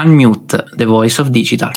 Unmute the voice of digital.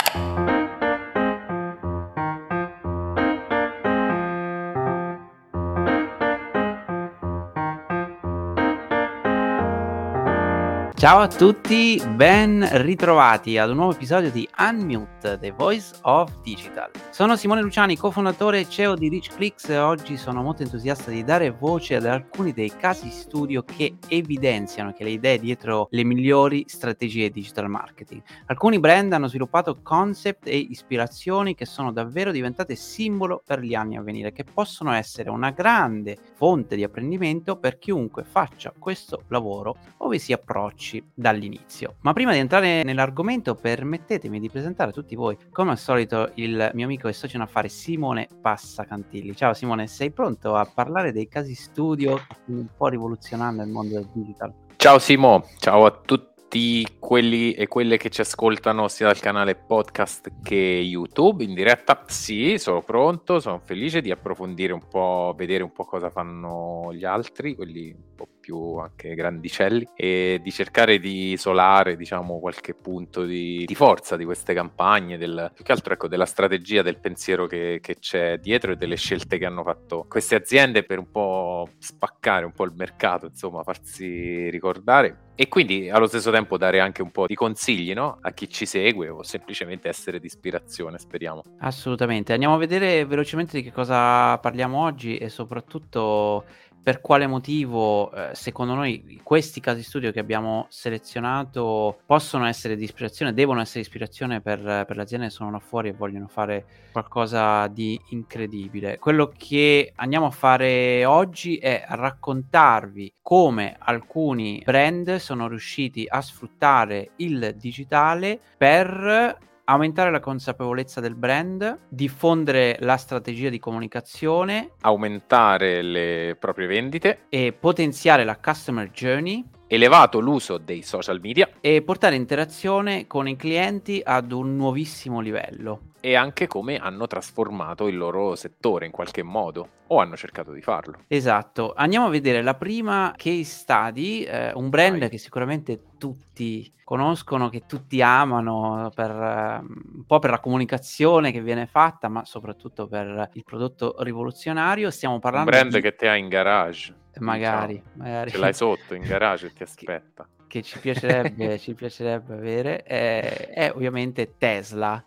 Ciao a tutti, ben ritrovati ad un nuovo episodio di Unmute, The Voice of Digital. Sono Simone Luciani, cofondatore e CEO di RichClicks e oggi sono molto entusiasta di dare voce ad alcuni dei casi studio che evidenziano che le idee dietro le migliori strategie digital marketing. Alcuni brand hanno sviluppato concept e ispirazioni che sono davvero diventate simbolo per gli anni a venire, che possono essere una grande fonte di apprendimento per chiunque faccia questo lavoro o vi si approcci dall'inizio. Ma prima di entrare nell'argomento, permettetemi di presentare a tutti voi, come al solito, il mio amico e socio in affari Simone Passacantilli. Ciao Simone, sei pronto a parlare dei casi studio che stanno un po' rivoluzionando il mondo del digital? Ciao Simo, ciao a tutti quelli e quelle che ci ascoltano sia dal canale podcast che YouTube in diretta. Sì, sono pronto, sono felice di approfondire un po', vedere un po' cosa fanno gli altri, quelli un po' più anche grandicelli, e di cercare di isolare, diciamo, qualche punto di forza di queste campagne, più che altro, ecco, della strategia, del pensiero che c'è dietro e delle scelte che hanno fatto queste aziende per un po' spaccare un po' il mercato, insomma, farsi ricordare e quindi allo stesso tempo dare anche un po' di consigli, no? A chi ci segue o semplicemente essere di ispirazione, speriamo. Assolutamente, andiamo a vedere velocemente di che cosa parliamo oggi e soprattutto per quale motivo, secondo noi, questi casi studio che abbiamo selezionato possono essere di ispirazione, devono essere ispirazione per le aziende che sono là fuori e vogliono fare qualcosa di incredibile. Quello che andiamo a fare oggi è raccontarvi come alcuni brand sono riusciti a sfruttare il digitale per aumentare la consapevolezza del brand, diffondere la strategia di comunicazione, aumentare le proprie vendite e potenziare la customer journey, elevato l'uso dei social media e portare interazione con i clienti ad un nuovissimo livello. E anche come hanno trasformato il loro settore in qualche modo, o hanno cercato di farlo. Esatto, andiamo a vedere la prima case study, un brand che sicuramente tutti conoscono, che tutti amano per un po' per la comunicazione che viene fatta, ma soprattutto per il prodotto rivoluzionario. Stiamo parlando un brand che te ha in garage, magari. Ce l'hai sotto in garage e ti aspetta. Che ci piacerebbe avere, è ovviamente Tesla,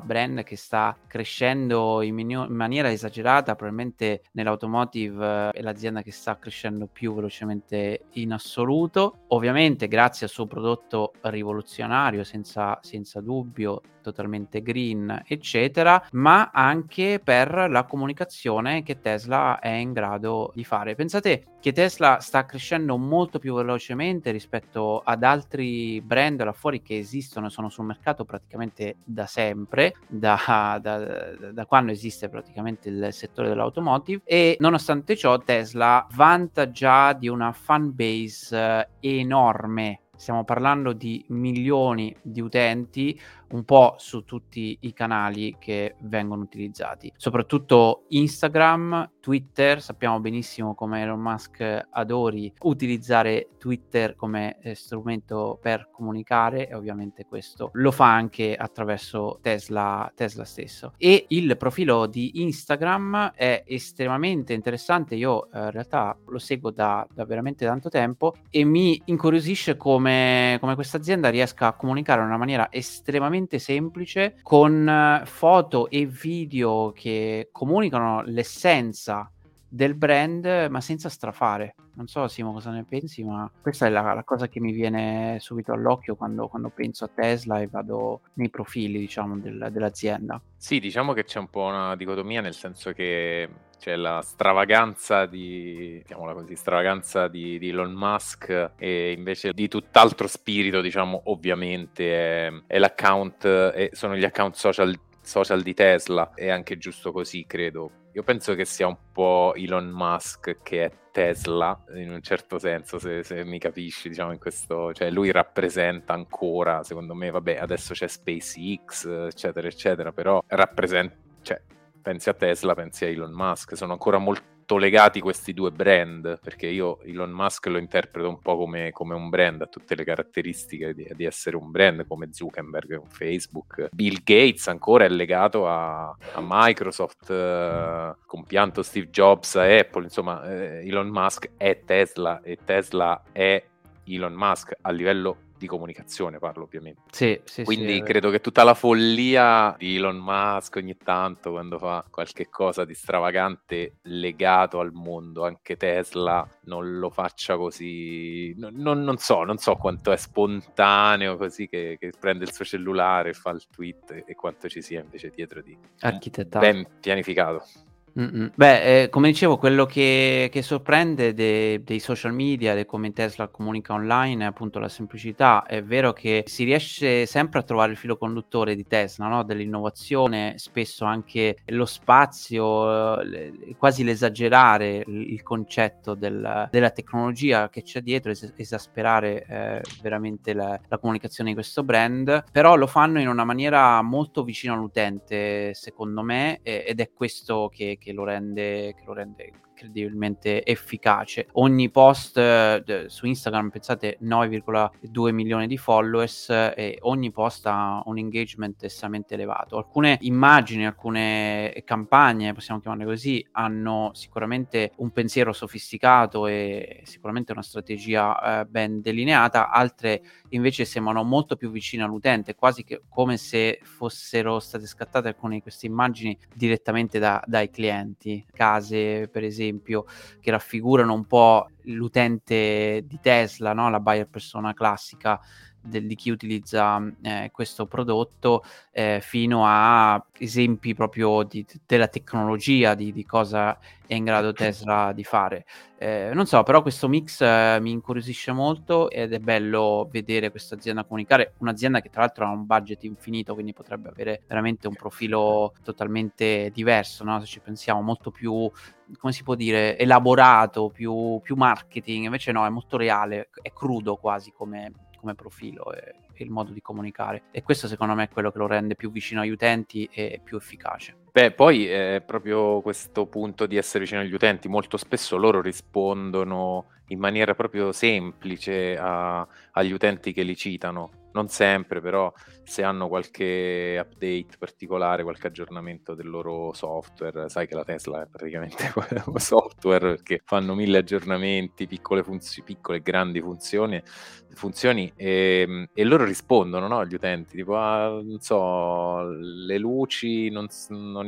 brand che sta crescendo in maniera esagerata. Probabilmente nell'automotive è l'azienda che sta crescendo più velocemente in assoluto, ovviamente grazie al suo prodotto rivoluzionario, senza dubbio, totalmente green, eccetera, ma anche per la comunicazione che Tesla è in grado di fare. Pensate che Tesla sta crescendo molto più velocemente rispetto ad altri brand là fuori che esistono, sono sul mercato praticamente da sempre, da quando esiste praticamente il settore dell'automotive, e nonostante ciò Tesla vanta già di una fan base enorme. Stiamo parlando di milioni di utenti un po' su tutti i canali che vengono utilizzati, soprattutto Instagram, Twitter. Sappiamo benissimo come Elon Musk adori utilizzare Twitter come strumento per comunicare e ovviamente questo lo fa anche attraverso Tesla stesso. E il profilo di Instagram è estremamente interessante, io in realtà lo seguo da veramente tanto tempo e mi incuriosisce come questa azienda riesca a comunicare in una maniera estremamente semplice, con foto e video che comunicano l'essenza del brand ma senza strafare. Non so Simo cosa ne pensi, ma questa è la cosa che mi viene subito all'occhio quando penso a Tesla e vado nei profili, diciamo, dell'azienda. Sì, diciamo che c'è un po' una dicotomia, nel senso che c'è la stravaganza di Elon Musk e invece di tutt'altro spirito, diciamo, ovviamente è l'account, sono gli account social di Tesla. È anche giusto così, credo. Io penso che sia un po' Elon Musk che è Tesla, in un certo senso, se mi capisci, diciamo, in questo, cioè lui rappresenta ancora, secondo me, vabbè, adesso c'è SpaceX, eccetera, eccetera, però rappresenta, cioè, pensi a Tesla, pensi a Elon Musk, sono ancora molto quanto legati questi due brand, perché io Elon Musk lo interpreto un po' come un brand, ha tutte le caratteristiche di essere un brand, come Zuckerberg, un Facebook. Bill Gates ancora è legato a Microsoft, compianto Steve Jobs a Apple, insomma Elon Musk è Tesla e Tesla è Elon Musk a livello di comunicazione, parlo ovviamente. Sì, quindi sì, credo che tutta la follia di Elon Musk ogni tanto, quando fa qualche cosa di stravagante legato al mondo, anche Tesla non lo faccia così, non so quanto è spontaneo, così che prende il suo cellulare, fa il tweet, e quanto ci sia invece dietro di architettato, ben pianificato. Beh, come dicevo, quello che sorprende dei social media, di come Tesla comunica online, è appunto la semplicità. È vero che si riesce sempre a trovare il filo conduttore di Tesla, no? Dell'innovazione, spesso anche lo spazio, quasi l'esagerare il concetto della tecnologia che c'è dietro, esasperare veramente la comunicazione di questo brand, però lo fanno in una maniera molto vicina all'utente, secondo me, ed è questo che lo rende incredibilmente efficace. Ogni post su Instagram, pensate, 9,2 milioni di followers, e ogni post ha un engagement estremamente elevato. Alcune immagini, alcune campagne, possiamo chiamarle così, hanno sicuramente un pensiero sofisticato e sicuramente una strategia ben delineata, altre invece sembrano molto più vicine all'utente, quasi che come se fossero state scattate alcune di queste immagini direttamente dai clienti. Case, per esempio, che raffigurano un po' l'utente di Tesla, no? La buyer persona classica di chi utilizza questo prodotto, fino a esempi proprio della tecnologia, di cosa è in grado Tesla di fare. Non so, però questo mix mi incuriosisce molto ed è bello vedere questa azienda comunicare, un'azienda che tra l'altro ha un budget infinito, quindi potrebbe avere veramente un profilo totalmente diverso, no? Se ci pensiamo, molto più, come si può dire, elaborato, più marketing, invece no, è molto reale, è crudo quasi come profilo e il modo di comunicare, e questo secondo me è quello che lo rende più vicino agli utenti e più efficace. Beh, poi è proprio questo punto di essere vicino agli utenti. Molto spesso loro rispondono in maniera proprio semplice agli utenti che li citano, non sempre però, se hanno qualche update particolare, qualche aggiornamento del loro software. Sai che la Tesla è praticamente un software, perché fanno 1000 aggiornamenti, piccole e grandi funzioni, e loro rispondono, no, agli utenti, tipo non so, le luci non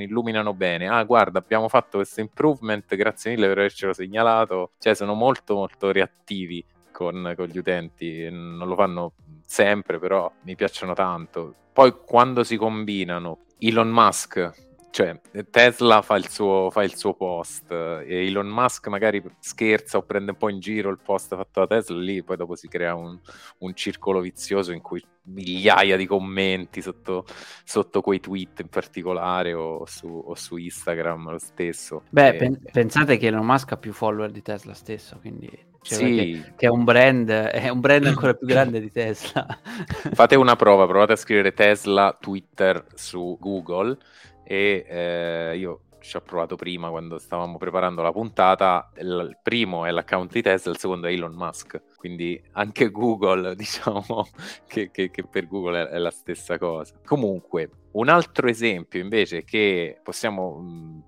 illuminano bene, guarda, abbiamo fatto questo improvement, grazie mille per avercelo segnalato. Cioè sono molto molto reattivi con gli utenti, non lo fanno sempre, però mi piacciono tanto. Poi quando si combinano Elon Musk, cioè Tesla fa il suo post, e Elon Musk magari scherza o prende un po' in giro il post fatto da Tesla, lì poi dopo si crea un circolo vizioso in cui migliaia di commenti sotto quei tweet in particolare, o su Instagram lo stesso. Beh, pensate che Elon Musk ha più follower di Tesla stesso, quindi cioè, sì, che è un brand ancora più grande di Tesla. Fate una prova, provate a scrivere Tesla Twitter su Google, e io ci ho provato prima quando stavamo preparando la puntata. Il primo è l'account di Tesla, il secondo è Elon Musk, quindi anche Google, diciamo che per Google è la stessa cosa. Comunque, un altro esempio invece che possiamo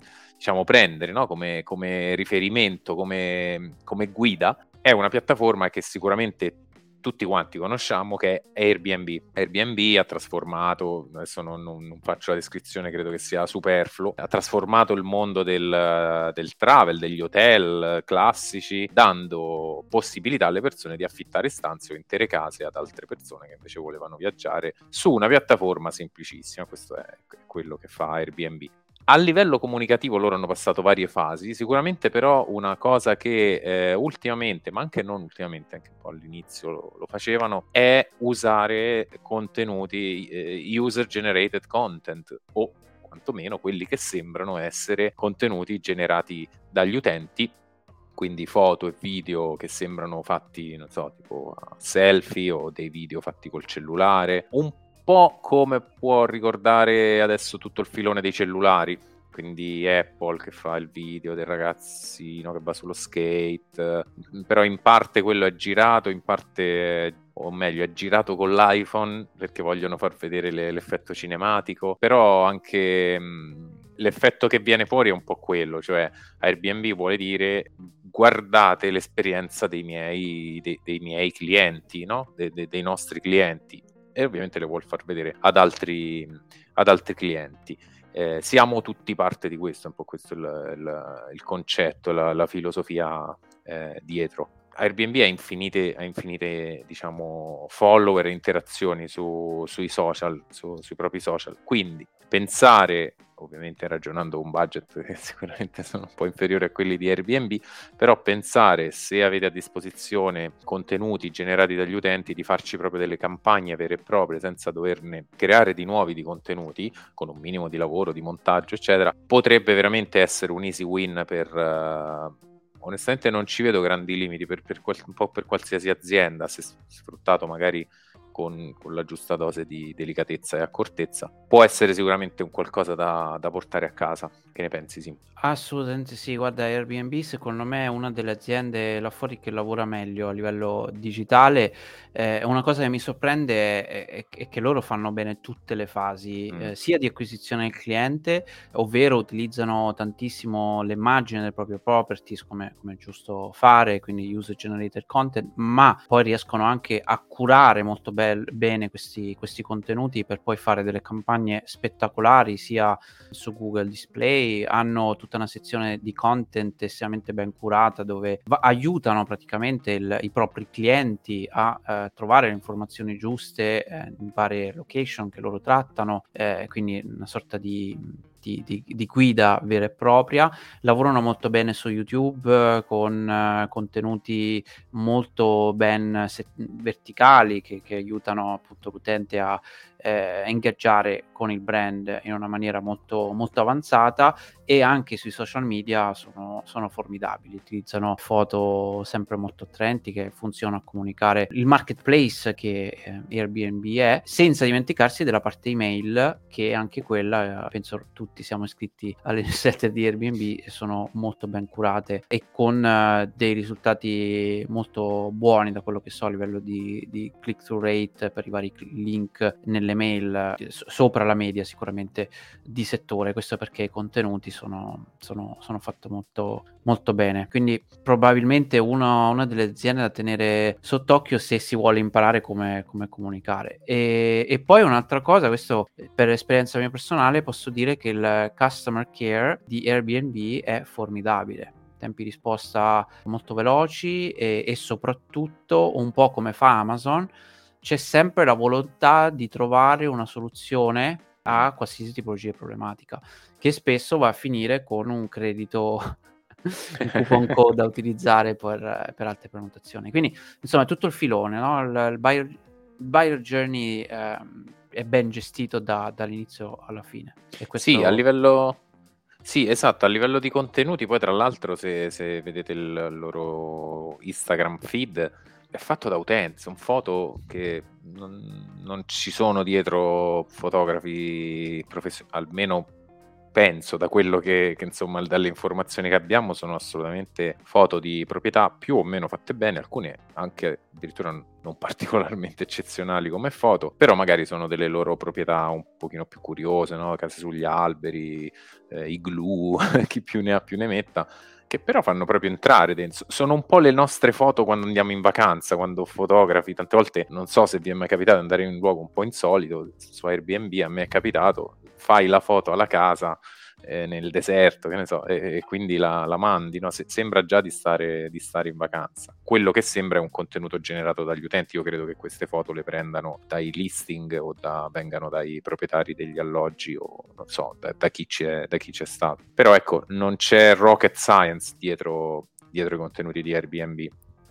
prendere, no? come riferimento, come guida, è una piattaforma che sicuramente tutti quanti conosciamo, che è Airbnb. Airbnb ha trasformato, adesso non faccio la descrizione, credo che sia superfluo, ha trasformato il mondo del travel, degli hotel classici, dando possibilità alle persone di affittare stanze o intere case ad altre persone che invece volevano viaggiare, su una piattaforma semplicissima. Questo è quello che fa Airbnb. A livello comunicativo loro hanno passato varie fasi, sicuramente però una cosa che ultimamente, ma anche non ultimamente, anche un po' all'inizio lo facevano, è usare contenuti user generated content, o quantomeno quelli che sembrano essere contenuti generati dagli utenti, quindi foto e video che sembrano fatti, non so, tipo selfie o dei video fatti col cellulare, un po' come può ricordare adesso tutto il filone dei cellulari, quindi Apple che fa il video del ragazzino che va sullo skate, però in parte quello è girato, in parte, o meglio, è girato con l'iPhone perché vogliono far vedere l'effetto cinematico, però anche l'effetto che viene fuori è un po' quello, cioè Airbnb vuole dire guardate l'esperienza dei miei clienti, no? Dei nostri clienti, e ovviamente le vuol far vedere ad altri clienti. Siamo tutti parte di questo, è un po' questo il concetto, la filosofia dietro. Airbnb ha infinite diciamo follower e interazioni sui social, sui propri social, quindi pensare, ovviamente ragionando un budget che sicuramente sono un po' inferiore a quelli di Airbnb, però pensare, se avete a disposizione contenuti generati dagli utenti, di farci proprio delle campagne vere e proprie senza doverne creare di nuovi di contenuti, con un minimo di lavoro, di montaggio eccetera, potrebbe veramente essere un easy win per... Onestamente non ci vedo grandi limiti un po' per qualsiasi azienda, se sfruttato magari con la giusta dose di delicatezza e accortezza, può essere sicuramente un qualcosa da portare a casa. Che ne pensi, Sim? Assolutamente sì, guarda, Airbnb secondo me è una delle aziende là fuori che lavora meglio a livello digitale. Una cosa che mi sorprende è che loro fanno bene tutte le fasi, sia di acquisizione del cliente, ovvero utilizzano tantissimo l'immagine del proprio properties come è giusto fare, quindi user generated content, ma poi riescono anche a curare molto bene questi contenuti per poi fare delle campagne spettacolari sia su Google Display. Hanno tutta una sezione di content estremamente ben curata dove aiutano praticamente i propri clienti a trovare le informazioni giuste in varie location che loro trattano, quindi una sorta di guida vera e propria. Lavorano molto bene su YouTube con contenuti molto ben verticali che aiutano appunto l'utente a ingaggiare con il brand in una maniera molto, molto avanzata, e anche sui social media sono formidabili, utilizzano foto sempre molto attraenti che funzionano a comunicare il marketplace che Airbnb è, senza dimenticarsi della parte email che anche quella, penso tutti siamo iscritti alle newsletter di Airbnb, sono molto ben curate e con dei risultati molto buoni da quello che so a livello di click-through rate per i vari link nelle mail, sopra la media sicuramente di settore. Questo perché i contenuti sono fatti molto, molto bene, quindi probabilmente una delle aziende da tenere sott'occhio se si vuole imparare come comunicare. E poi un'altra cosa, questo per esperienza mia personale posso dire che il customer care di Airbnb è formidabile, tempi di risposta molto veloci e soprattutto, un po' come fa Amazon, c'è sempre la volontà di trovare una soluzione a qualsiasi tipologia di problematica, che spesso va a finire con un credito, un coupon code da utilizzare per altre prenotazioni. Quindi, insomma, è tutto il filone, no? Il buyer journey è ben gestito dall'inizio alla fine. E questo... Sì, a livello... Sì, esatto, a livello di contenuti, poi tra l'altro se vedete il loro Instagram feed, è fatto da utenti, sono foto che non ci sono dietro fotografi professionali, almeno penso, da quello che insomma, dalle informazioni che abbiamo, sono assolutamente foto di proprietà più o meno fatte bene, alcune anche addirittura non particolarmente eccezionali come foto, però magari sono delle loro proprietà un pochino più curiose, no? Case sugli alberi, igloo, chi più ne ha più ne metta, che però fanno proprio entrare dentro. Sono un po' le nostre foto quando andiamo in vacanza, quando fotografi, tante volte, non so se vi è mai capitato di andare in un luogo un po' insolito, su Airbnb a me è capitato, fai la foto alla casa nel deserto, che ne so, e quindi la mandi, no? Sembra già di stare in vacanza. Quello che sembra è un contenuto generato dagli utenti. Io credo che queste foto le prendano dai listing o vengano dai proprietari degli alloggi, o non so, da chi c'è stato. Però ecco, non c'è rocket science dietro i contenuti di Airbnb.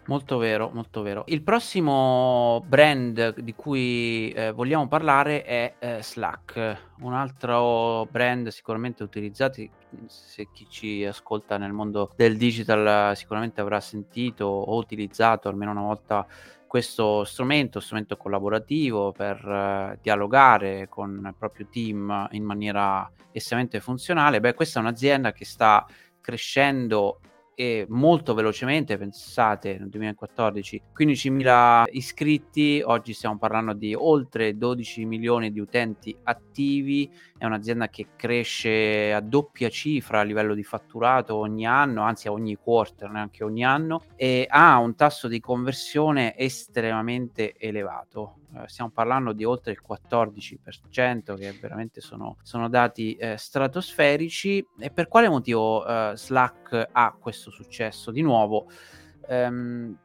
Molto vero, molto vero. Il prossimo brand di cui vogliamo parlare è Slack, un altro brand sicuramente utilizzato. Se chi ci ascolta nel mondo del digital sicuramente avrà sentito o utilizzato almeno una volta questo strumento collaborativo per dialogare con il proprio team in maniera estremamente funzionale. Beh, questa è un'azienda che sta crescendo e molto velocemente. Pensate, nel 2014 15.000 iscritti, oggi stiamo parlando di oltre 12 milioni di utenti attivi. È un'azienda che cresce a doppia cifra a livello di fatturato ogni anno, anzi ogni quarter, neanche ogni anno, e ha un tasso di conversione estremamente elevato. Stiamo parlando di oltre il 14%, che veramente sono dati stratosferici. E per quale motivo Slack ha questo successo? Di nuovo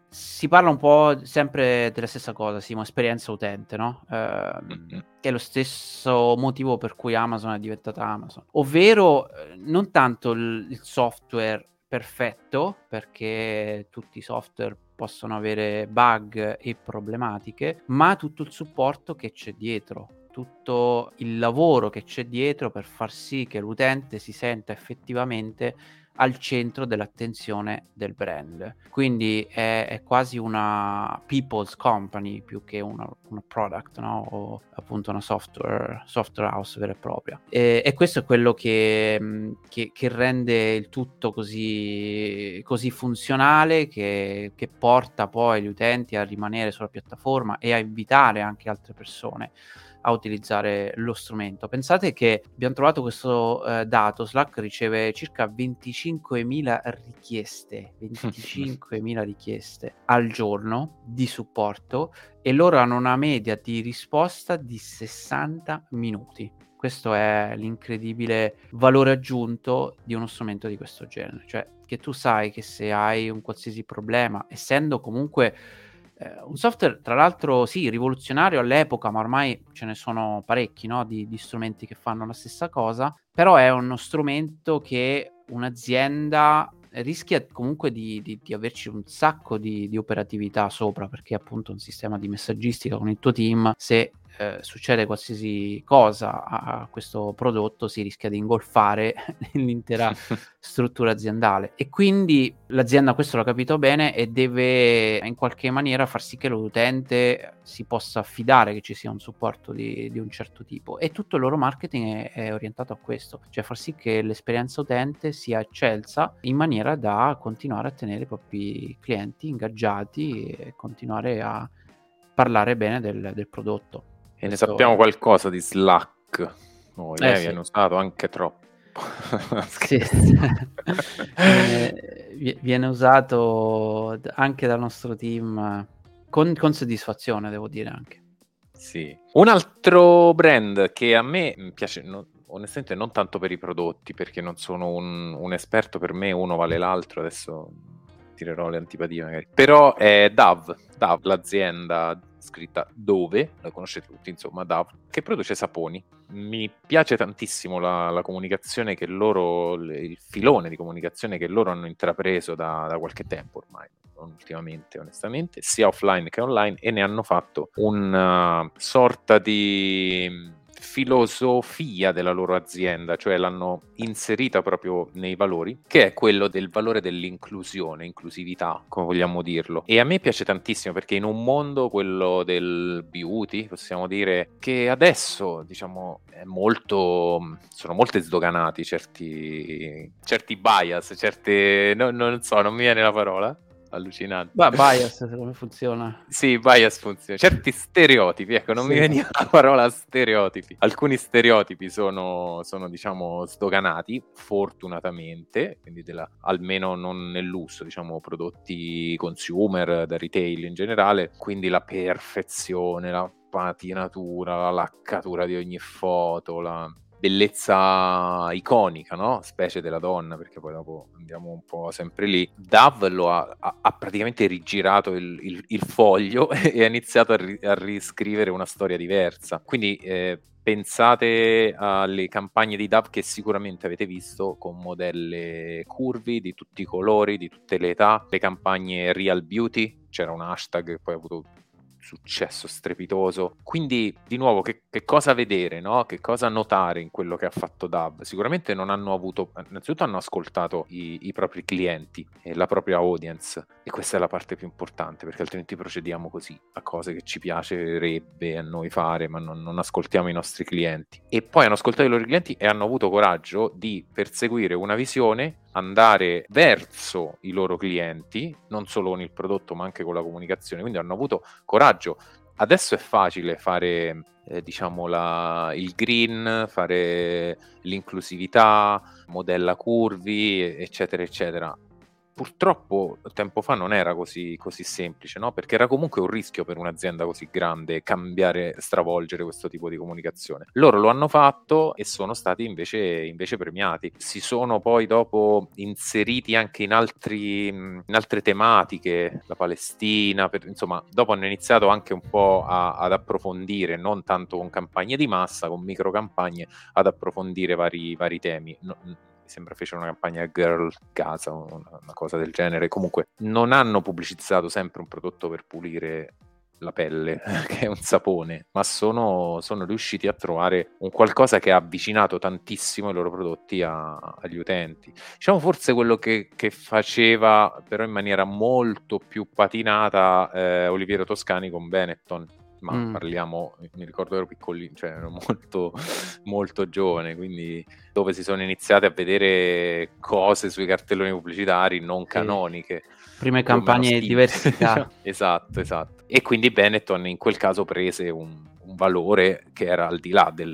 si parla un po' sempre della stessa cosa, Simo, esperienza utente, no? Che è lo stesso motivo per cui Amazon è diventata Amazon, ovvero non tanto il software perfetto, perché tutti i software possono avere bug e problematiche, ma tutto il supporto che c'è dietro, tutto il lavoro che c'è dietro per far sì che l'utente si senta effettivamente al centro dell'attenzione del brand. Quindi è quasi una people's company più che una product, no? O appunto una software house vera e propria. E questo è quello che rende il tutto così funzionale, che porta poi gli utenti a rimanere sulla piattaforma e a invitare anche altre persone a utilizzare lo strumento. Pensate che abbiamo trovato questo dato: Slack riceve circa 25.000 richieste al giorno di supporto, e loro hanno una media di risposta di 60 minuti. Questo è l'incredibile valore aggiunto di uno strumento di questo genere, cioè che tu sai che se hai un qualsiasi problema, essendo comunque un software, tra l'altro, sì, rivoluzionario all'epoca, ma ormai ce ne sono parecchi, no? Di strumenti che fanno la stessa cosa. Però è uno strumento che un'azienda rischia comunque di averci un sacco di operatività sopra, perché appunto un sistema di messaggistica con il tuo team, se succede qualsiasi cosa a questo prodotto, si rischia di ingolfare l'intera struttura aziendale. E quindi l'azienda questo l'ha capito bene e deve in qualche maniera far sì che l'utente si possa affidare che ci sia un supporto di un certo tipo, e tutto il loro marketing è orientato a questo, cioè far sì che l'esperienza utente sia eccelsa in maniera da continuare a tenere i propri clienti ingaggiati e continuare a parlare bene del prodotto. E ne sappiamo qualcosa di Slack noi, sì. Hanno usato anche troppo. Sì. Viene usato anche dal nostro team con soddisfazione, devo dire, anche. Sì. Un altro brand che a me piace, onestamente non tanto per i prodotti, perché non sono un esperto, per me uno vale l'altro, adesso tirerò le antipatie magari, però è Dove, l'azienda scritta Dove, la conoscete tutti, insomma, Dove, che produce saponi. Mi piace tantissimo la comunicazione che loro, il filone di comunicazione che loro hanno intrapreso da qualche tempo ormai, non ultimamente onestamente, sia offline che online, e ne hanno fatto una sorta di filosofia della loro azienda, cioè l'hanno inserita proprio nei valori, che è quello del valore dell'inclusione, inclusività, come vogliamo dirlo. E a me piace tantissimo, perché in un mondo, quello del beauty, possiamo dire, che adesso, diciamo, sono molto sdoganati certi bias, certe, non mi viene la parola, allucinante. Ma bias, come funziona? Sì, bias funziona. Certi stereotipi, ecco, non sì. Mi veniva la parola stereotipi. Alcuni stereotipi sono diciamo sdoganati, fortunatamente, quindi almeno non nell'uso, diciamo, prodotti consumer, da retail in generale, quindi la perfezione, la patinatura, la laccatura di ogni foto, la bellezza iconica, no? Specie della donna, perché poi dopo andiamo un po' sempre lì. Dove lo ha praticamente rigirato il foglio e ha iniziato a riscrivere una storia diversa. Quindi pensate alle campagne di Dove, che sicuramente avete visto, con modelle curvi di tutti i colori, di tutte le età, le campagne Real Beauty, c'era un hashtag che poi ha avuto successo strepitoso. Quindi di nuovo che cosa vedere, no? Che cosa notare in quello che ha fatto Dove? Sicuramente non hanno avuto, innanzitutto hanno ascoltato i propri clienti e la propria audience, e questa è la parte più importante, perché altrimenti procediamo così a cose che ci piacerebbe a noi fare ma non ascoltiamo i nostri clienti. E poi hanno ascoltato i loro clienti e hanno avuto coraggio di perseguire una visione, andare verso i loro clienti, non solo con il prodotto ma anche con la comunicazione, quindi hanno avuto coraggio. Adesso è facile fare il green, fare l'inclusività, modella curvi, eccetera eccetera. Purtroppo tempo fa non era così semplice, no? Perché era comunque un rischio per un'azienda così grande cambiare, stravolgere questo tipo di comunicazione. Loro lo hanno fatto e sono stati invece premiati. Si sono poi dopo inseriti anche in altre tematiche, la Palestina, insomma dopo hanno iniziato anche un po' ad approfondire, non tanto con campagne di massa, con micro campagne, ad approfondire vari temi. Mi sembra fecero una campagna Girl Gaza, una cosa del genere. Comunque non hanno pubblicizzato sempre un prodotto per pulire la pelle, che è un sapone, ma sono riusciti a trovare un qualcosa che ha avvicinato tantissimo i loro prodotti agli utenti. Diciamo forse quello che faceva però in maniera molto più patinata Oliviero Toscani con Benetton. Ma parliamo, mi ricordo ero piccolino, cioè ero molto, molto giovane, quindi dove si sono iniziate a vedere cose sui cartelloni pubblicitari non canoniche. Prime campagne di diversità. Esatto. E quindi Benetton in quel caso prese un valore che era al di là del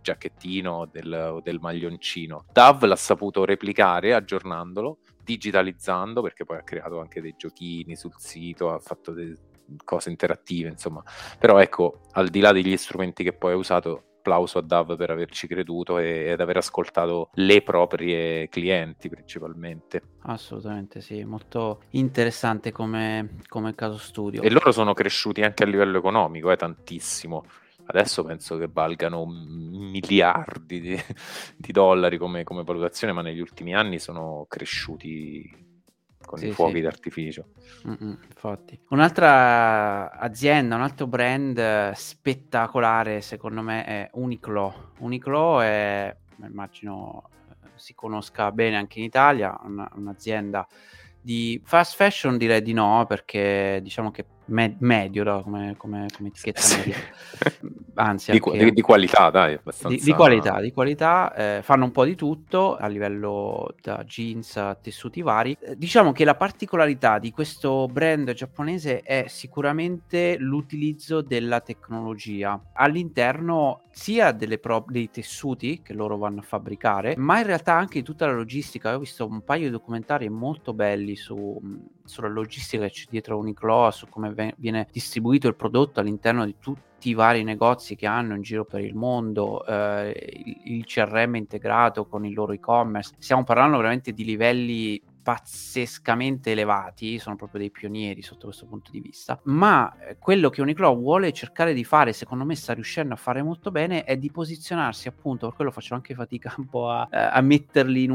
giacchettino, del maglioncino. Dove l'ha saputo replicare aggiornandolo, digitalizzando, perché poi ha creato anche dei giochini sul sito, ha fatto cose interattive, insomma. Però ecco, al di là degli strumenti che poi ha usato, applauso a Dove per averci creduto ed aver ascoltato le proprie clienti principalmente. Assolutamente sì, molto interessante come caso studio. E loro sono cresciuti anche a livello economico, tantissimo. Adesso penso che valgano miliardi di dollari come valutazione, ma negli ultimi anni sono cresciuti con i fuochi d'artificio. Infatti. Un'altra azienda, un altro brand spettacolare secondo me è Uniqlo. Uniqlo è, immagino si conosca bene anche in Italia, un'azienda di fast fashion, direi di no, perché diciamo che medio, no? come etichetta media, anzi di qualità, dai, abbastanza di qualità, fanno un po' di tutto a livello da jeans a tessuti vari. Diciamo che la particolarità di questo brand giapponese è sicuramente l'utilizzo della tecnologia all'interno sia dei tessuti che loro vanno a fabbricare, ma in realtà anche di tutta la logistica. Io ho visto un paio di documentari molto belli sulla logistica che c'è dietro Uniqlo, su come viene distribuito il prodotto all'interno di tutti i vari negozi che hanno in giro per il mondo, il CRM integrato con il loro e-commerce. Stiamo parlando veramente di livelli pazzescamente elevati, sono proprio dei pionieri sotto questo punto di vista. Ma quello che Uniqlo vuole cercare di fare, secondo me sta riuscendo a fare molto bene, è di posizionarsi, appunto, per quello faccio anche fatica un po' a metterli in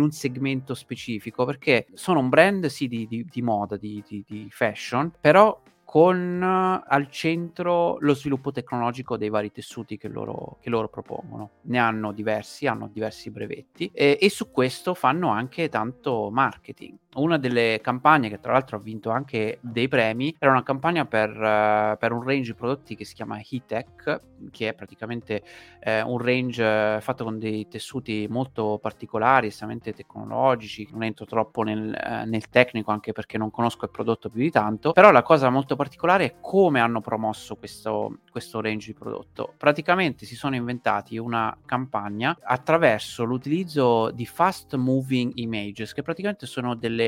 un segmento specifico, perché sono un brand di moda, di fashion, però con al centro lo sviluppo tecnologico dei vari tessuti che loro propongono. Ne hanno diversi brevetti e su questo fanno anche tanto marketing. Una delle campagne che tra l'altro ha vinto anche dei premi era una campagna per un range di prodotti che si chiama Heattech, che è praticamente un range fatto con dei tessuti molto particolari, estremamente tecnologici. Non entro troppo nel tecnico, anche perché non conosco il prodotto più di tanto, però la cosa molto particolare è come hanno promosso questo range di prodotto. Praticamente si sono inventati una campagna attraverso l'utilizzo di fast moving images, che praticamente sono delle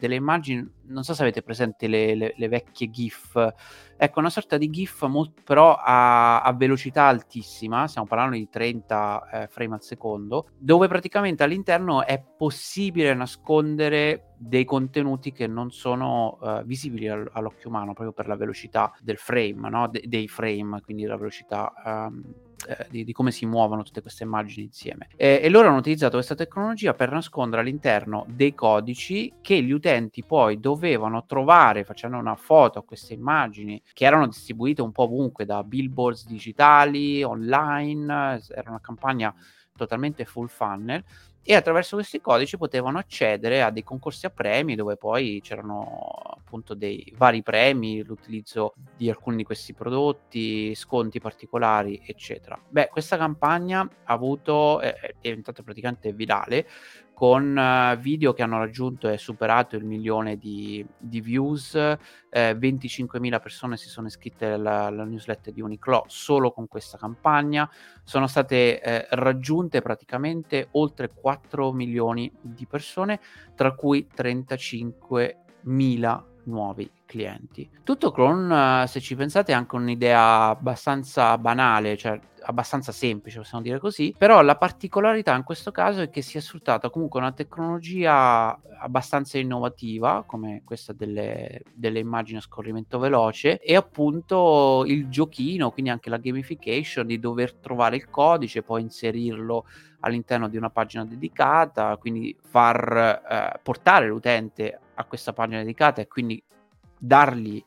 immagini, non so se avete presente le vecchie GIF, ecco, una sorta di GIF però a velocità altissima, stiamo parlando di 30 frame al secondo, dove praticamente all'interno è possibile nascondere dei contenuti che non sono visibili all'occhio umano, proprio per la velocità del frame, no? dei frame, quindi la velocità di come si muovono tutte queste immagini insieme. E loro hanno utilizzato questa tecnologia per nascondere all'interno dei codici che gli utenti poi dovevano trovare facendo una foto a queste immagini, che erano distribuite un po' ovunque, da billboards digitali, online. Era una campagna totalmente full funnel, e attraverso questi codici potevano accedere a dei concorsi a premi, dove poi c'erano appunto dei vari premi, l'utilizzo di alcuni di questi prodotti, sconti particolari, eccetera. Beh, questa campagna ha avuto, è diventata praticamente virale, con video che hanno raggiunto e superato il 1 milione di views, 25.000 persone si sono iscritte alla newsletter di Uniqlo solo con questa campagna. Sono state raggiunte praticamente oltre 4 milioni di persone, tra cui 35.000 nuovi clienti. Tutto con, se ci pensate, anche un'idea abbastanza banale, cioè abbastanza semplice, possiamo dire così, però la particolarità in questo caso è che si è sfruttata comunque una tecnologia abbastanza innovativa, come questa delle immagini a scorrimento veloce, e appunto il giochino, quindi anche la gamification di dover trovare il codice, poi inserirlo all'interno di una pagina dedicata, quindi far portare l'utente a questa pagina dedicata e quindi dargli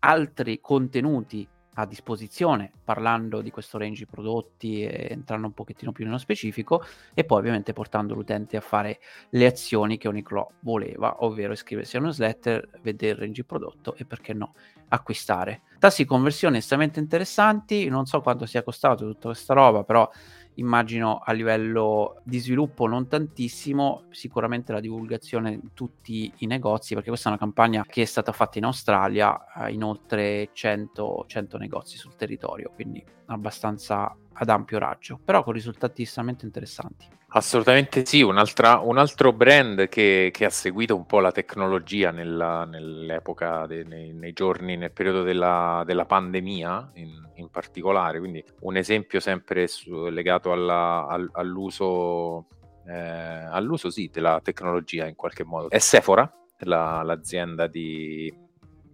altri contenuti a disposizione, parlando di questo range di prodotti, entrando un pochettino più nello specifico, e poi ovviamente portando l'utente a fare le azioni che Uniqlo voleva, ovvero iscriversi a una newsletter, vedere il range di prodotto e, perché no, acquistare. Tassi di conversione estremamente interessanti, non so quanto sia costato tutta questa roba, però immagino a livello di sviluppo non tantissimo, sicuramente la divulgazione in tutti i negozi, perché questa è una campagna che è stata fatta in Australia, in oltre 100 negozi sul territorio, quindi abbastanza ad ampio raggio, però con risultati estremamente interessanti. Assolutamente sì, un altro brand che ha seguito un po' la tecnologia nell'epoca, nei giorni, nel periodo della pandemia in particolare, quindi un esempio sempre legato all'uso sì, della tecnologia in qualche modo, è Sephora, l'azienda di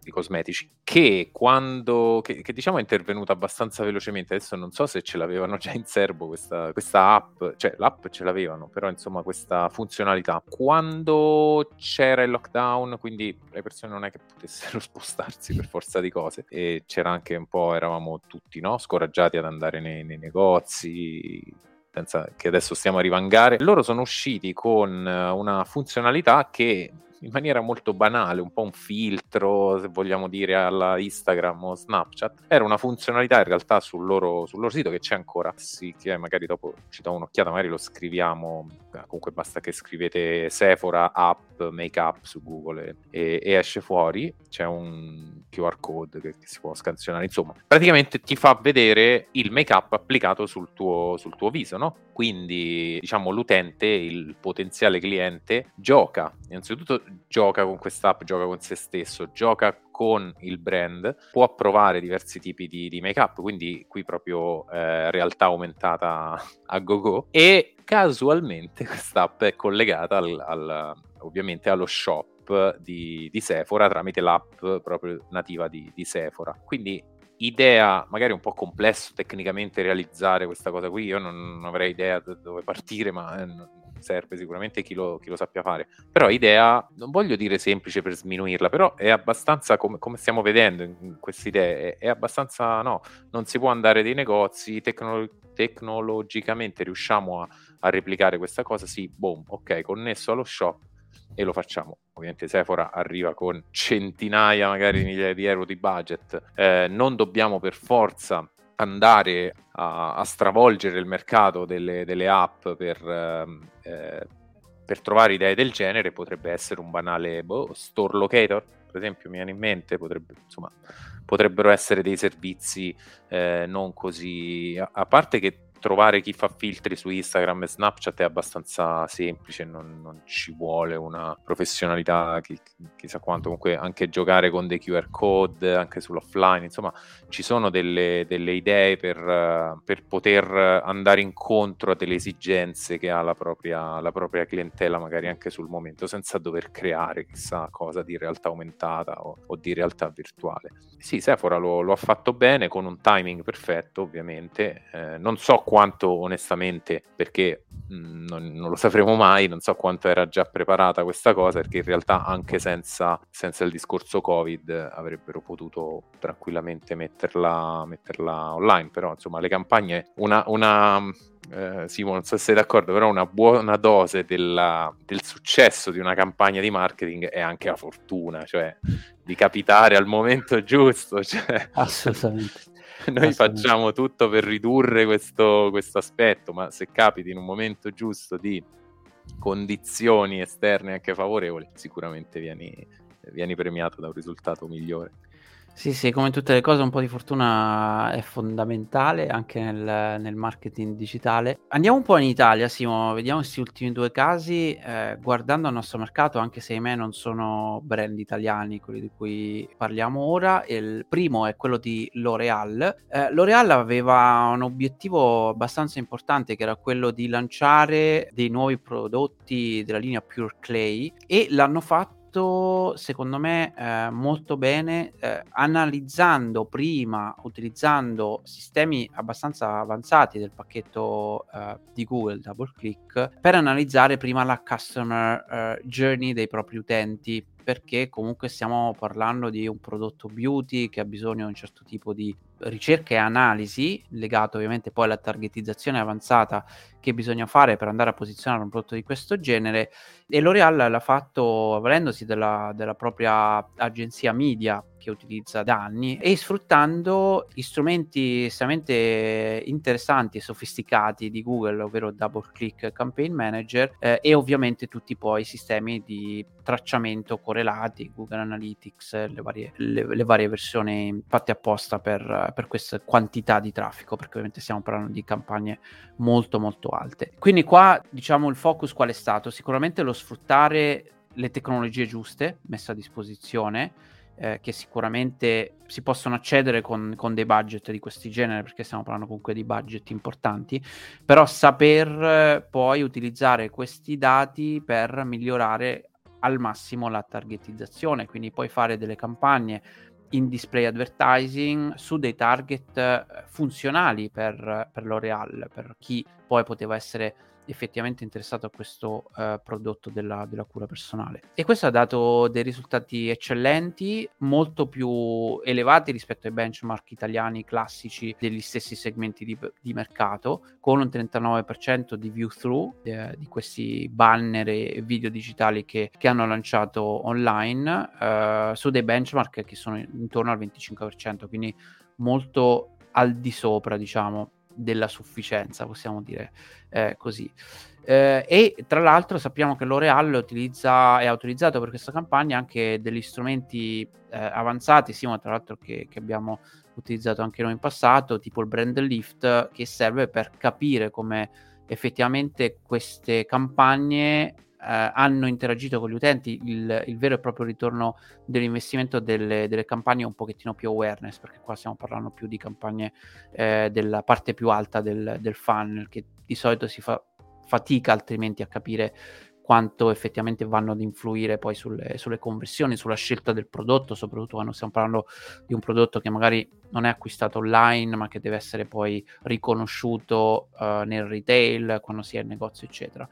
cosmetici, che diciamo è intervenuta abbastanza velocemente. Adesso non so se ce l'avevano già in serbo questa app, cioè l'app ce l'avevano, però insomma questa funzionalità quando c'era il lockdown, quindi le persone non è che potessero spostarsi per forza di cose, e c'era anche un po', eravamo tutti, no, scoraggiati ad andare nei negozi, senza che adesso stiamo a rivangare. Loro sono usciti con una funzionalità che in maniera molto banale, un po' un filtro, se vogliamo dire, alla Instagram o Snapchat. Era una funzionalità in realtà sul loro sito, che c'è ancora, sì, che magari dopo ci do un'occhiata, magari lo scriviamo, comunque basta che scrivete Sephora app make up su Google e esce fuori, c'è un QR code che si può scansionare, insomma praticamente ti fa vedere il make up applicato sul tuo viso, no? Quindi diciamo l'utente, il potenziale cliente gioca, innanzitutto gioca con quest'app, gioca con se stesso, gioca con il brand, può provare diversi tipi di make-up, quindi qui proprio realtà aumentata a go-go, e casualmente quest'app è collegata ovviamente allo shop di Sephora tramite l'app proprio nativa di Sephora. Quindi idea, magari un po' complesso tecnicamente realizzare questa cosa qui, io non avrei idea da dove partire, ma serve sicuramente chi lo sappia fare, però idea, non voglio dire semplice per sminuirla, però è abbastanza, come stiamo vedendo in queste idee, è abbastanza, no, non si può andare dei negozi, tecnologicamente riusciamo a replicare questa cosa, sì, boom, ok, connesso allo shop e lo facciamo. Ovviamente Sephora arriva con centinaia, magari migliaia di euro di budget, non dobbiamo per forza andare a stravolgere il mercato delle app per trovare idee del genere. Potrebbe essere un banale store locator, per esempio, mi viene in mente, potrebbero essere dei servizi non così, a parte che trovare chi fa filtri su Instagram e Snapchat è abbastanza semplice, non ci vuole una professionalità chissà quanto. Comunque anche giocare con dei QR code anche sull'offline, insomma ci sono delle idee per poter andare incontro a delle esigenze che ha la propria clientela magari anche sul momento, senza dover creare chissà cosa di realtà aumentata o di realtà virtuale. Sì, Sephora lo ha fatto bene, con un timing perfetto ovviamente, non so quanto onestamente, perché non lo sapremo mai, non so quanto era già preparata questa cosa, perché in realtà anche senza il discorso Covid avrebbero potuto tranquillamente metterla online, però insomma le campagne, Simo, non so se sei d'accordo, però una buona dose del successo di una campagna di marketing è anche la fortuna, cioè di capitare al momento giusto, cioè. Assolutamente. Noi facciamo tutto per ridurre questo aspetto, ma se capiti in un momento giusto di condizioni esterne anche favorevoli, sicuramente vieni premiato da un risultato migliore. Sì, come tutte le cose un po' di fortuna è fondamentale anche nel marketing digitale. Andiamo un po' in Italia, Simo, vediamo questi ultimi due casi, guardando al nostro mercato, anche se ahimè non sono brand italiani quelli di cui parliamo ora. Il primo è quello di L'Oreal. L'Oreal aveva un obiettivo abbastanza importante, che era quello di lanciare dei nuovi prodotti della linea Pure Clay, e l'hanno fatto secondo me molto bene, analizzando prima, utilizzando sistemi abbastanza avanzati del pacchetto di Google DoubleClick, per analizzare prima la customer journey dei propri utenti, perché comunque stiamo parlando di un prodotto beauty che ha bisogno di un certo tipo di ricerca e analisi, legato ovviamente poi alla targetizzazione avanzata che bisogna fare per andare a posizionare un prodotto di questo genere. E L'Oreal l'ha fatto avvalendosi della propria agenzia media che utilizza da anni, e sfruttando strumenti estremamente interessanti e sofisticati di Google, ovvero DoubleClick Campaign Manager, e ovviamente tutti poi i sistemi di tracciamento correlati, Google Analytics, le varie versioni fatte apposta per questa quantità di traffico, perché ovviamente stiamo parlando di campagne molto molto alte. Quindi qua diciamo il focus qual è stato? Sicuramente lo sfruttare le tecnologie giuste messe a disposizione, che sicuramente si possono accedere con dei budget di questi generi, perché stiamo parlando comunque di budget importanti, però saper poi utilizzare questi dati per migliorare al massimo la targetizzazione, quindi poi fare delle campagne in display advertising su dei target funzionali per L'Oreal, per chi poi poteva essere effettivamente interessato a questo prodotto della cura personale. E questo ha dato dei risultati eccellenti, molto più elevati rispetto ai benchmark italiani classici degli stessi segmenti di mercato, con un 39% di view through di questi banner e video digitali che hanno lanciato online, su dei benchmark che sono intorno al 25%, quindi molto al di sopra, diciamo, della sufficienza, possiamo dire così. E tra l'altro sappiamo che L'Oreal utilizza e ha utilizzato per questa campagna anche degli strumenti avanzati, Simo, tra l'altro che abbiamo utilizzato anche noi in passato, tipo il brand lift, che serve per capire come effettivamente queste campagne hanno interagito con gli utenti, il vero e proprio ritorno dell'investimento delle campagne un pochettino più awareness, perché qua stiamo parlando più di campagne della parte più alta del funnel, che di solito si fa fatica altrimenti a capire quanto effettivamente vanno ad influire poi sulle conversioni, sulla scelta del prodotto, soprattutto quando stiamo parlando di un prodotto che magari non è acquistato online, ma che deve essere poi riconosciuto nel retail, quando si è in negozio, eccetera.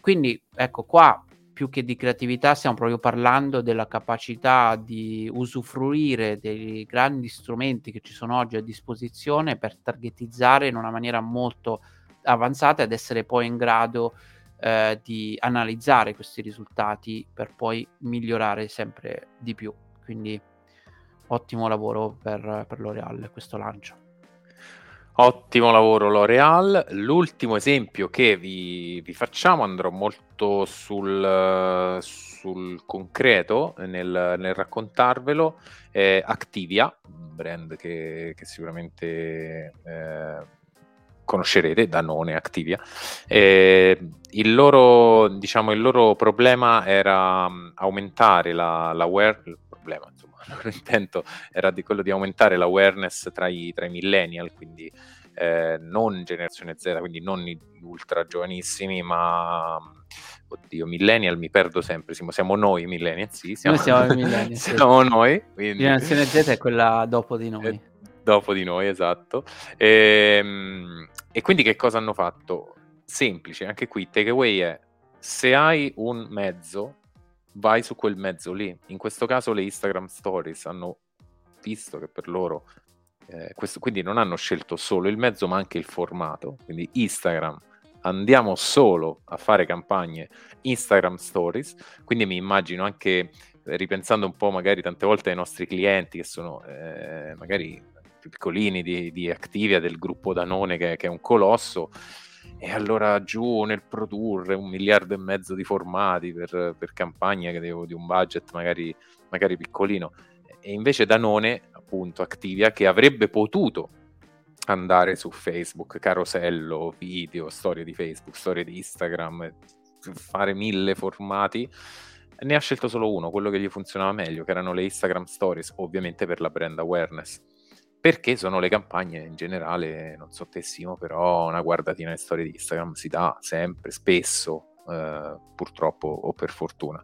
Quindi ecco, qua più che di creatività stiamo proprio parlando della capacità di usufruire dei grandi strumenti che ci sono oggi a disposizione per targetizzare in una maniera molto avanzata, ed essere poi in grado di analizzare questi risultati per poi migliorare sempre di più. Quindi ottimo lavoro per L'Oreal questo lancio. Ottimo lavoro L'Oreal. L'ultimo esempio che vi facciamo, andrò molto sul concreto nel raccontarvelo, Activia, un brand che sicuramente conoscerete, Danone, Activia. Il loro problema era aumentare l'awareness l'awareness tra i millennial, quindi non generazione Z, quindi non gli ultra giovanissimi, ma oddio, millennial, mi perdo sempre. Siamo noi millennial, sì, siamo noi millennial, siamo noi, quindi generazione Z è quella dopo di noi, esatto. E quindi che cosa hanno fatto? Semplice, anche qui takeaway è: se hai un mezzo, vai su quel mezzo lì. In questo caso le Instagram Stories hanno visto che per loro questo, quindi non hanno scelto solo il mezzo ma anche il formato, quindi Instagram, andiamo solo a fare campagne Instagram Stories. Quindi mi immagino, anche ripensando un po' magari tante volte ai nostri clienti che sono magari più piccolini di Activia, del gruppo Danone che è un colosso, e allora giù nel produrre 1,5 miliardi di formati per campagne che devo di un budget magari piccolino. E invece Danone, appunto Activia, che avrebbe potuto andare su Facebook, carosello, video, storie di Facebook, storie di Instagram, fare 1000 formati, ne ha scelto solo uno, quello che gli funzionava meglio, che erano le Instagram Stories, ovviamente per la brand awareness. Perché sono le campagne in generale, non so tessimo, però una guardatina alle storie di Instagram si dà sempre, spesso, purtroppo o per fortuna.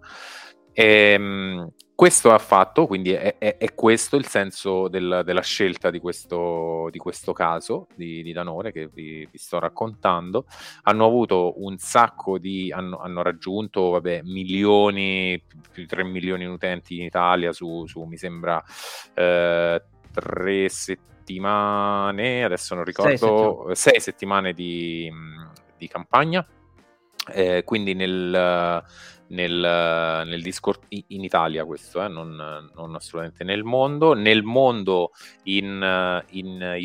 Questo ha fatto, quindi è questo il senso della scelta di questo caso di Danone che vi sto raccontando. Hanno avuto un sacco di hanno raggiunto, vabbè, milioni, più di 3 milioni di utenti in Italia su mi sembra 3 settimane, adesso non ricordo, 6 settimane di campagna. Quindi nel discorso in Italia, questo non assolutamente nel mondo in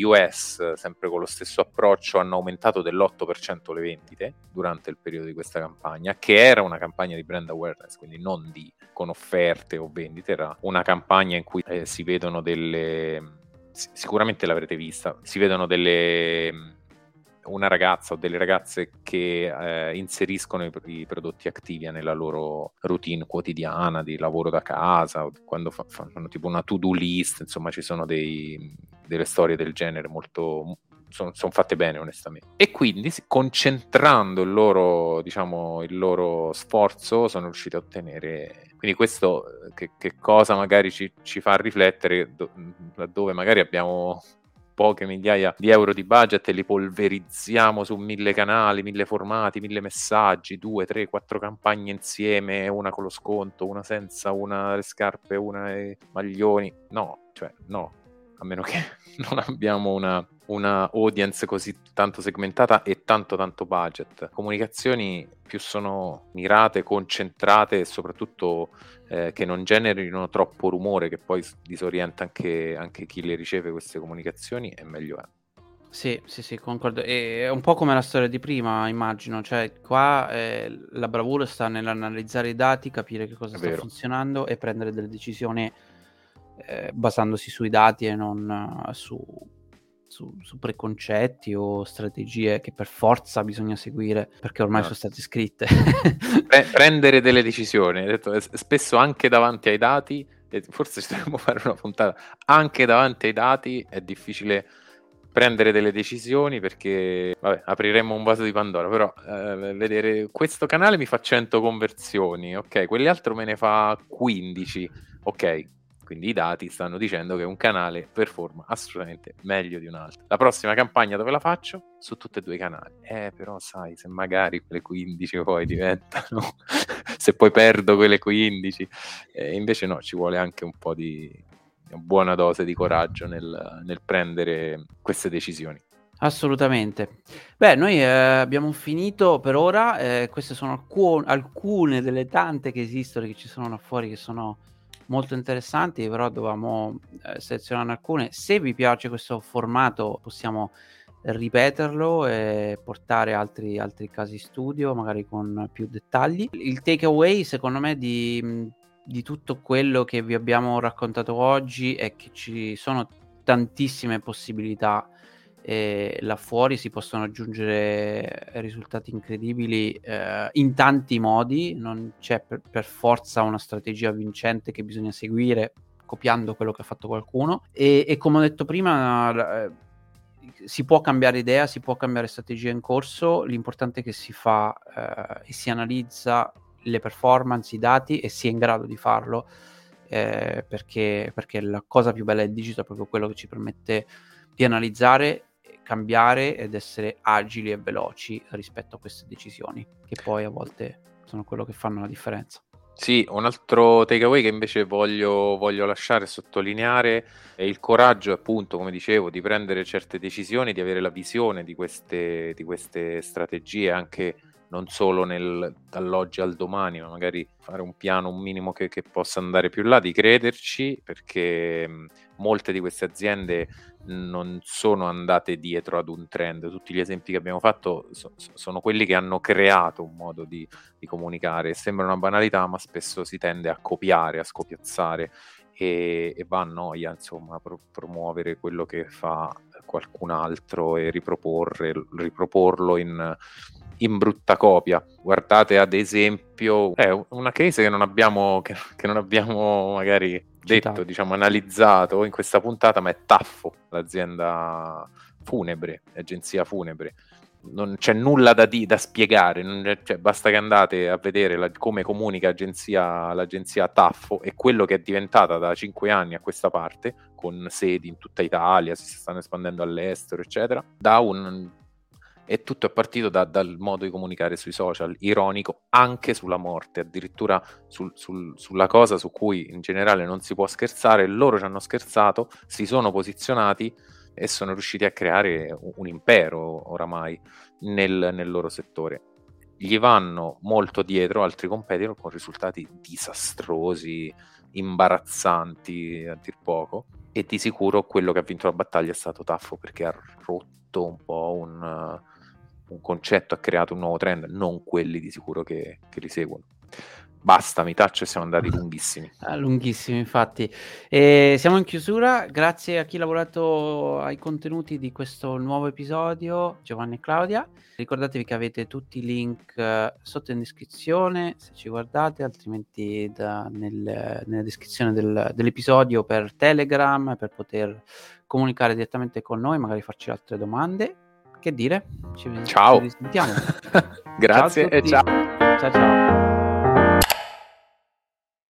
US, sempre con lo stesso approccio, hanno aumentato dell'8% le vendite durante il periodo di questa campagna, che era una campagna di brand awareness, quindi non con offerte o vendite, era una campagna in cui si vedono sicuramente l'avrete vista, si vedono una ragazza o delle ragazze che inseriscono i prodotti Activia nella loro routine quotidiana di lavoro da casa, o quando fanno tipo una to-do list, insomma ci sono delle storie del genere, molto sono fatte bene, onestamente. E quindi, concentrando il loro sforzo, sono riusciti a ottenere. Quindi questo che cosa magari ci fa riflettere, laddove magari abbiamo poche migliaia di euro di budget e li polverizziamo su 1000 canali, 1000 formati, 1000 messaggi, 2, 3, 4 campagne insieme, una con lo sconto, una senza, una le scarpe, una e maglioni. No, a meno che non abbiamo una audience così tanto segmentata e tanto budget. Comunicazioni più sono mirate, concentrate e soprattutto che non generino troppo rumore, che poi disorienta anche chi le riceve queste comunicazioni, è meglio è. Sì, concordo. È un po' come la storia di prima, immagino, cioè qua la bravura sta nell'analizzare i dati, capire che cosa sta funzionando e prendere delle decisioni basandosi sui dati e non su preconcetti o strategie che per forza bisogna seguire perché ormai sono state scritte. Prendere delle decisioni, spesso anche davanti ai dati, forse ci dovremmo fare una puntata, anche davanti ai dati è difficile prendere delle decisioni perché, vabbè, apriremmo un vaso di Pandora, però vedere questo canale mi fa 100 conversioni, ok, quell'altro me ne fa 15, ok. Quindi i dati stanno dicendo che un canale performa assolutamente meglio di un altro. La prossima campagna dove la faccio? Su tutti e 2 i canali. Però sai, se magari quelle 15 poi diventano... se poi perdo quelle 15... invece no, ci vuole anche un po' di buona dose di coraggio nel prendere queste decisioni. Assolutamente. Beh, noi abbiamo finito per ora. Queste sono alcune delle tante che esistono, che ci sono là fuori, che sono molto interessanti, però dovevamo selezionare alcune. Se vi piace questo formato possiamo ripeterlo e portare altri casi studio magari con più dettagli. Il takeaway secondo me di tutto quello che vi abbiamo raccontato oggi è che ci sono tantissime possibilità e là fuori si possono aggiungere risultati incredibili in tanti modi, non c'è per forza una strategia vincente che bisogna seguire copiando quello che ha fatto qualcuno, e come ho detto prima si può cambiare idea, si può cambiare strategia in corso, l'importante è che si fa e si analizza le performance, i dati, e si è in grado di farlo, perché la cosa più bella del digital è proprio quello che ci permette di analizzare, cambiare ed essere agili e veloci rispetto a queste decisioni, che poi a volte sono quello che fanno la differenza. Sì, un altro takeaway che invece voglio lasciare e sottolineare è il coraggio, appunto, come dicevo, di prendere certe decisioni, di avere la visione di queste strategie, anche non solo dall'oggi al domani, ma magari fare un piano, un minimo che possa andare più là, di crederci, perché molte di queste aziende non sono andate dietro ad un trend. Tutti gli esempi che abbiamo fatto sono quelli che hanno creato un modo di comunicare. Sembra una banalità, ma spesso si tende a copiare, a scopiazzare, e va a noia, insomma, promuovere quello che fa qualcun altro e riproporlo in brutta copia. Guardate ad esempio una case che non abbiamo magari citato, detto, diciamo, analizzato in questa puntata, ma è Taffo, l'azienda funebre, l'agenzia funebre. Non c'è nulla da spiegare, basta che andate a vedere come comunica l'agenzia Taffo e quello che è diventata da 5 anni a questa parte, con sedi in tutta Italia, si stanno espandendo all'estero, eccetera. E tutto è partito dal modo di comunicare sui social, ironico, anche sulla morte, addirittura sulla cosa su cui in generale non si può scherzare. Loro ci hanno scherzato, si sono posizionati e sono riusciti a creare un impero oramai nel loro settore. Gli vanno molto dietro altri competitor con risultati disastrosi, imbarazzanti a dir poco, e di sicuro quello che ha vinto la battaglia è stato Taffo, perché ha rotto un po' un concetto, ha creato un nuovo trend, non quelli di sicuro che li seguono. Basta, mi taccio, siamo andati lunghissimi. Lunghissimi, infatti. Siamo in chiusura, grazie a chi ha lavorato ai contenuti di questo nuovo episodio, Giovanni e Claudia. Ricordatevi che avete tutti i link sotto in descrizione, se ci guardate, altrimenti nella descrizione dell'episodio per Telegram, per poter comunicare direttamente con noi, magari farci altre domande. Che dire? Ciao! Ci risentiamo. Grazie, ciao a tutti. E ciao! Ciao ciao!